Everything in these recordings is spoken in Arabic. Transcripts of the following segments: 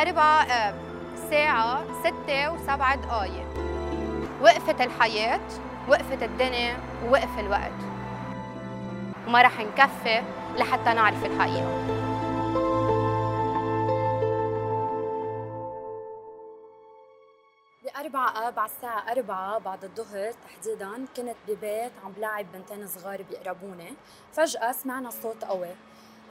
أربع ساعة 6 و7 دقايق. وقفت الحياة، وقفت الدنيا، ووقف الوقت، وما رح نكفي لحتى نعرف الحقيقة. بأربعة آب على الساعة 4 بعد الظهر تحديداً كنت ببيت عم بلاعب بنتين صغار بيقربوني، فجأة سمعنا صوت قوي،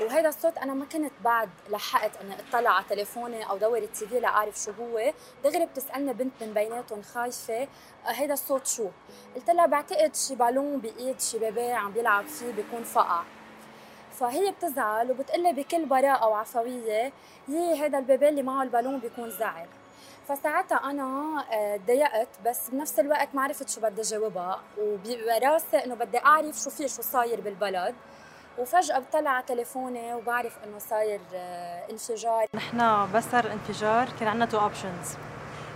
وهيدا الصوت أنا ما كنت بعد لحقت إني أطلع على تليفوني أو دور التي في لأعرف شو هو، دغري بتسألني بنت من بيناتهم خايفة هيدا الصوت شو؟ قلت لها بعتقد شي بالون بإيد شي بيبي عم بيلعب فيه بيكون فقع. فهي بتزعل وبتقلي بكل براءة وعفوية يي هيدا البيبي اللي معه البالون بيكون زعل. فساعتها أنا ضايقت، بس بنفس الوقت ما عرفت شو بدي جاوبها، وبراسي إنه بدي أعرف شو في شو صاير بالبلد. وفجأة بطلع على تليفوني وبعرف إنه صاير انفجار. نحن بس صار الانفجار كان عندنا 2 options،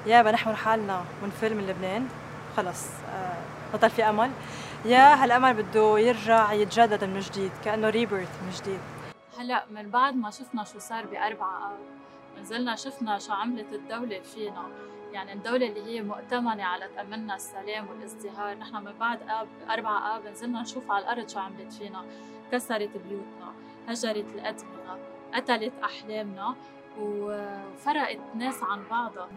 يا بنحمل حالنا ونفل من لبنان خلص بطل في أمل، يا هالأمل بده يرجع يتجدد من جديد كأنه ريبيرث من جديد. هلا من بعد ما شفنا شو صار بأربعة آب نزلنا شفنا شو عملت الدولة فينا، يعني الدولة اللي هي مؤتمنة على تأمننا السلام والازدهار، نحن من بعد آب 4 آب نزلنا نشوف على الأرض شو عملت فينا، كسرت بيوتنا، هجرت الأدمغة، قتلت أحلامنا، وفرقت ناس عن بعضها.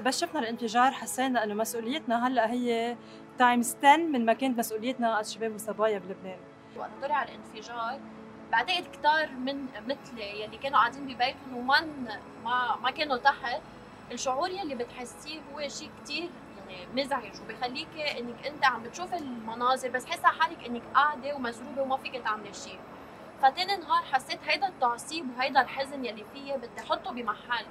بس شفنا الانفجار حسينا إنه مسؤوليتنا هلا هي تايمز 10 من ما كانت مسؤوليتنا الشباب والصبايا بلبنان. وقت طلع الانفجار بعتقد كتار من مثلي يلي كانوا قاعدين ببيتهم ومن ما كانوا تحت، الشعور يلي بتحسيه هو شيء كتير يعني مزعج، وبخليكي انك انت عم بتشوف المناظر بس حاسه حالك انك قاعده ومزروبه وما فيك تعملي شيء. فتاني نهار حسيت هيدا التعصيب وهيدا الحزن يلي فيه بدي احطه بمحل،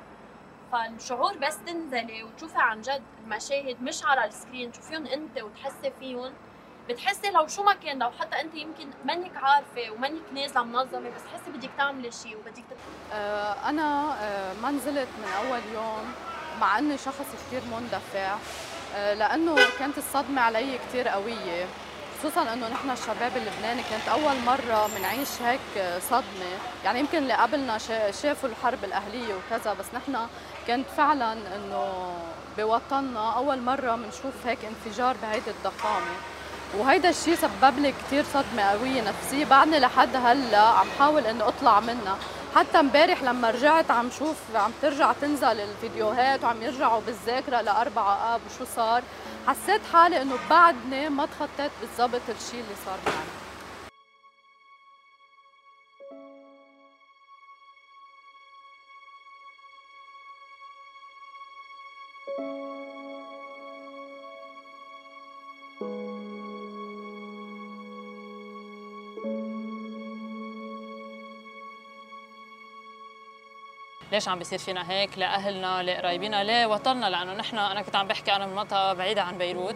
فالشعور بس تنزلي وتشوفي عن جد المشاهد مش على السكرين، تشوفيهم انت وتحسي فيهم، بتحسي لو شو ما كان، لو حتى انت يمكن منك عارفه ومنك نازله منظمه، بس حسي بدك تعملي شيء وبدك انا ما نزلت من اول يوم مع اني شخص كثير مندفع، لانه كانت الصدمه علي كثير قويه، خصوصا انه نحن الشباب اللبناني كانت اول مره بنعيش هيك صدمه، يعني يمكن اللي قبلنا شافوا الحرب الاهليه وكذا، بس نحن كانت فعلا انه بوطننا اول مره بنشوف هيك انفجار بهيدي الضخامه، وهيدا الشيء سبب لي كثير صدمه قويه نفسيه، بعدني لحد هلا عم حاول اني اطلع منها. حتى امبارح لما رجعت عم شوف عم ترجع تنزل الفيديوهات وعم يرجعوا بالذاكره ل4 آب وشو صار، حسيت حالي انه بعدني ما تخطيت بالضبط الشيء اللي صار معي. ليش عم بيصير فينا هيك؟ لأهلنا، لقرايبينا، لوطننا، لأنه نحن أنا كنت عم بحكي أنا من منطقة بعيدة عن بيروت،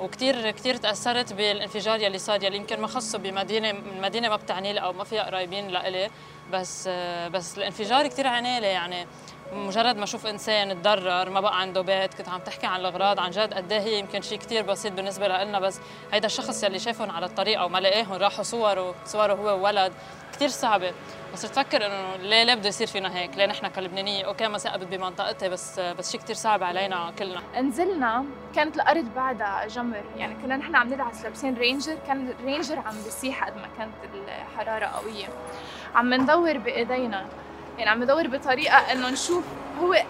وكثير كثير تأثرت بالانفجار يلي صار، يلي يمكن ما خصه بمدينة من مدينة ما بتعني لي أو ما فيها قرايبين لإلي، بس الانفجار كثير عنيلي، يعني مجرد ما أشوف إنسان اتضرر ما بقى عنده بيت. كنت عم تحكي عن الأغراض، عن جد قد إيه هي يمكن شيء كثير بسيط بالنسبة لنا، بس هيدا الشخص يلي شافهم على الطريق أو ما لقاهم راحوا صوره هو وولد كثير صعبة. بس تفكر انه ليه بده يصير فينا هيك؟ ليه نحن كلبنانيه اوكي ما سقطت بمنطقتي، بس شيء كثير صعب علينا كلنا. نزلنا كانت الارض بعدها جمر، يعني كنا نحن عم ندعس لابسين رينجر، كان الرينجر عم بيسيح قد ما كانت الحراره قويه، عم ندور بايدينا، يعني عم ندور بطريقه انه نشوف هو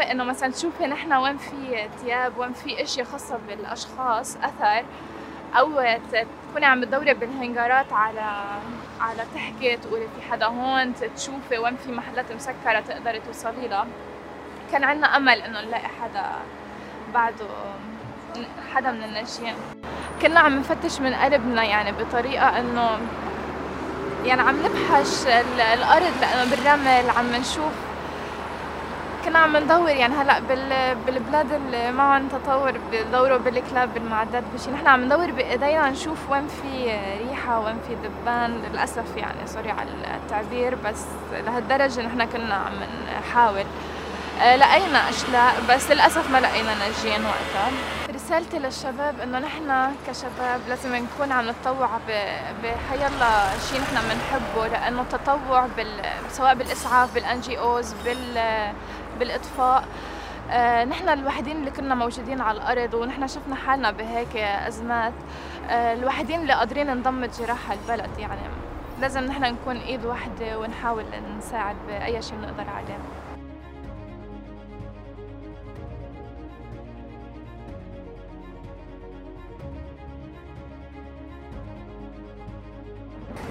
انه مثلا تشوفي نحن وين في ثياب، وين في اشياء خاصه بالاشخاص اثر، او تكوني عم تدوري بالهنجرات على تحكي تقولي في حدا هون، تشوفي وين في محلات مسكره تقدري توصلي لها. كان عندنا امل انه نلاقي حدا بعده، حدا من الناجين. كنا عم نفتش من قلبنا يعني بطريقه انه يعني عم نبحث الارض لانه بالرمل عم نشوف، كنا عم ندور يعني هلا بالبلاد اللي معهم تطور بدوروا بالكلاب بالمعدات بشي، نحن عم ندور بايدينا نشوف وين في ريحه وين في دبان. للاسف يعني سوري على التعبير، بس لهالدرجه نحن كنا عم نحاول. لقينا اشلاء بس للاسف ما لقينا ناجين وقتها. رسالتي للشباب انه نحن كشباب لازم نكون عم نتطوع بحيالله شيء نحن بنحبه، لانه التطوع سواء بالاسعاف بالNGOs بالاطفاء. نحن الوحيدين اللي كنا موجودين على الارض، ونحن شفنا حالنا بهيك ازمات، الوحيدين اللي قادرين نضم جراح البلد. يعني لازم نحن نكون ايد واحده ونحاول نساعد باي شيء بنقدر عليه.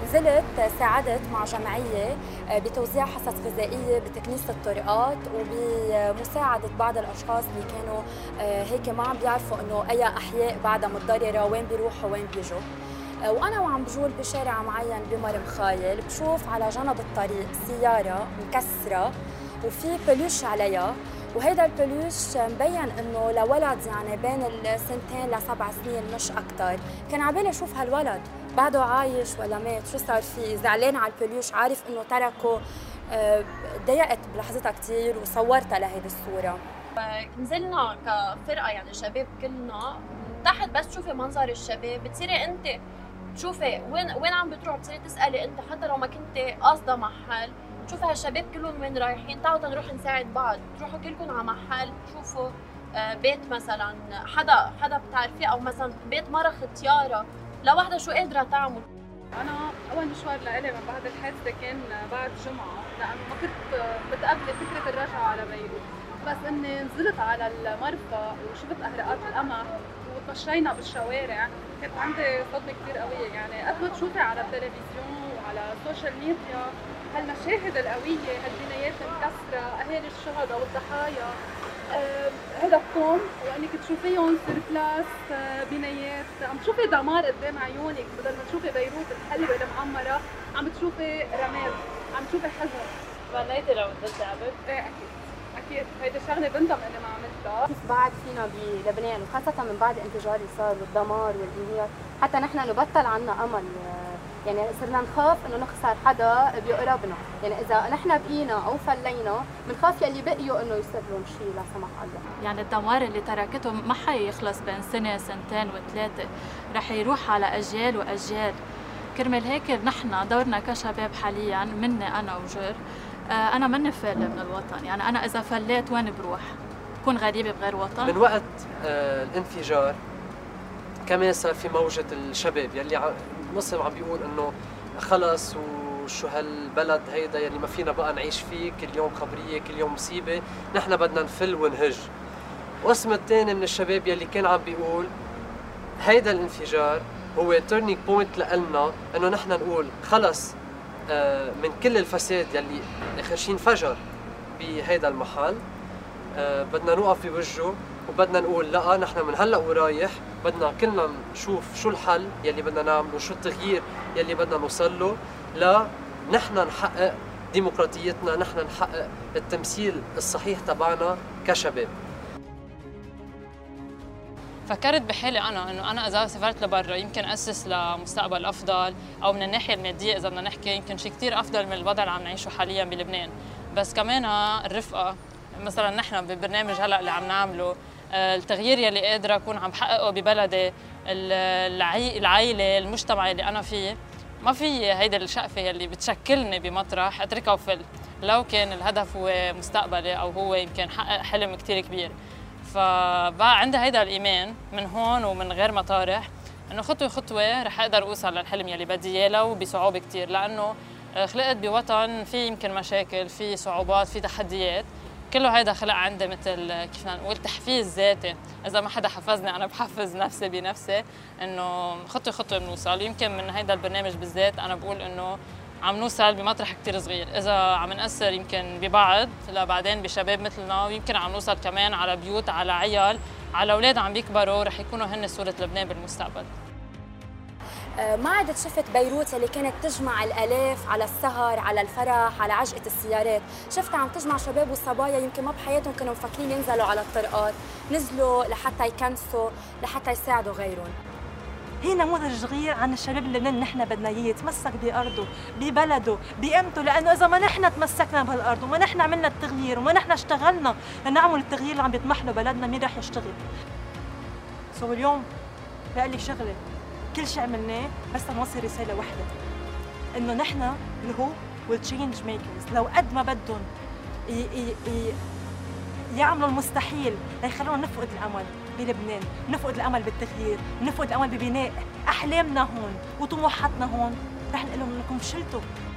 نزلت ساعدت مع جمعية بتوزيع حصص غذائية، بتكنيس الطرقات، وبمساعدة بعض الأشخاص اللي كانوا هيك ما عم بيعرفوا إنه أي أحياء بعدها متضررة، وين بيروحوا وين بيجوا. وأنا وعم بجول بشارع معين بمرم خايل، بشوف على جنب الطريق سيارة مكسرة وفي بلوش عليها، وهيدا البلوش مبين انه لولد يعني بين السنتين ل7 سنين مش اكثر. كان عبالي اشوف هالولد بعده عايش ولا مات، شو صار فيه، زعلان على البلوش، عارف انه تركه. ضايقت بلحظتها كثير وصورتها لهيدي الصوره. نزلنا كفرقه يعني شباب كلنا، من تحت بس تشوفي منظر الشباب بتصيري انت تشوفي وين عم بتروح، بتصيري تسالي انت حتى لو ما كنتي قاصده محل، شوفوا هالشباب كلهم وين رايحين، تعالوا نروح نساعد بعض، تروحوا كلكم على محل، تشوفوا بيت مثلا حدا بتعرفيه، او مثلا بيت مرة ختيارة لوحدها شو قادرة تعمل. أنا أول مشوار لإلي من بعد الحادثة كان بعد جمعة، لأنه ما كنت متقبلة فكرة الرجعة على بيروت، بس إني نزلت على المرفأ وشفت أهرقات القمح وتمشينا بالشوارع، كانت عندي صدمة كثير قوية. يعني قد ما تشوفي على التلفزيون وعلى السوشيال ميديا هالمشاهد القوية، هالبنايات المكسرة، أهالي الشهداء والضحايا، هذا الطوم، وإنك تشوفيهم سيربلاس، بنايات، عم تشوفي دمار قدام عيونك، بدل ما تشوفي بيروت الحلوة المعمرة، عم تشوفي رماد، عم تشوفي حجر. تمنيتي لو نزلتي قبل؟ إيه أكيد أكيد، هيدي شغلة بندم إني ما عملتها. كيف بعد فينا بلبنان، وخاصة من بعد الانفجار اللي صار والدمار والانهيار، حتى نحن نبطل عنا أمل. يعني صرنا نخاف انه نخسر حدا بيقربنا، يعني اذا نحن بقينا او فلينا بنخاف يلي بقيوا انه يصير لهم شيء لا سمح الله. يعني الدمار اللي تركتهم ما حيخلص بين سنه سنتين و3، رح يروح على اجيال واجيال. كرمال هيك نحن دورنا كشباب حاليا، مني انا وجر، انا ماني فالة من الوطن، يعني انا اذا فليت وين بروح؟ بكون غريبه بغير وطن. من وقت الانفجار كمان صار في موجه الشباب يلي مصر عم بيقول انه خلص، وشو هالبلد هيدا يلي ما فينا بقى نعيش فيه، كل يوم خبريه، كل يوم مصيبه، نحن بدنا نفل ونهج. واسم الثاني من الشباب يلي كان عم بيقول هيدا الانفجار هو تيرنينج بوينت لنا، انه نحن نقول خلص من كل الفساد يلي اخر شيء انفجر بهيدا المحل، بدنا نوقف بوجهه وبدنا نقول لا، نحن من هلا ورايح بدنا كلنا نشوف شو الحل يلي بدنا نعمله، شو التغيير يلي بدنا نوصل له، لا نحن نحقق ديمقراطيتنا، نحن نحقق التمثيل الصحيح تبعنا كشباب. فكرت بحالي انا انه انا اذا سافرت لبرا يمكن اسس لمستقبل افضل، او من الناحيه الماديه اذا بدنا نحكي يمكن شيء كثير افضل من الوضع اللي عم نعيشه حاليا بلبنان، بس كمان الرفقه. مثلا نحن بالبرنامج هلا اللي عم نعمله، التغيير يلي قادره اكون عم حققه ببلدي، العائله، المجتمع اللي انا فيه، ما في هيدا الشقفه يلي بتشكلني بمطرح اتركها وفل، لو كان الهدف هو مستقبلي او هو يمكن حقق حلم كثير كبير. فبقى عندي هيدا الايمان من هون ومن غير مطارح انه خطوه خطوه رح اقدر اوصل للحلم يلي بدي اياه، لو بصعوبه كثير، لانه خلقت بوطن في يمكن مشاكل، في صعوبات، في تحديات، كله هيدا خلق عندي مثل كيف نقول تحفيز ذاتي، إذا ما حدا حفزني أنا بحفز نفسي بنفسي، إنه خطوة خطوة بنوصل. يمكن من هيدا البرنامج بالذات أنا بقول إنه عم نوصل بمطرح كتير صغير، إذا عم نأثر يمكن ببعض لبعدين بشباب مثلنا، ويمكن عم نوصل كمان على بيوت، على عيال، على أولاد عم بيكبروا رح يكونوا هن صورة لبنان بالمستقبل. ما عادت شفت بيروت اللي كانت تجمع الآلاف على السهر، على الفرح، على عجقة السيارات، شفتها عم تجمع شباب وصبايا يمكن ما بحياتهم كانوا مفكرين ينزلوا على الطرقات، نزلوا لحتى يكنسوا، لحتى يساعدوا غيرهم. هي نموذج صغير عن الشباب اللبناني، نحن بدنا اياه يتمسك بارضه، ببلده، بقيمته، لانه اذا ما نحن تمسكنا بهالارض وما نحن عملنا التغيير وما نحن اشتغلنا لنعمل التغيير اللي عم بيطمح له بلدنا، مين رح يشتغل؟ سو اليوم بقول لك شغله، كل شيء عملناه بس نوصل رسالة واحدة، إنه نحن الهوب والتشينج ميكرز، لو قد ما بدهم يعملوا المستحيل ليخلونا نفقد الامل بلبنان، نفقد الامل بالتغيير، نفقد الامل ببناء احلامنا هون وطموحاتنا هون. رح نقول لهم انكم فشلتوا.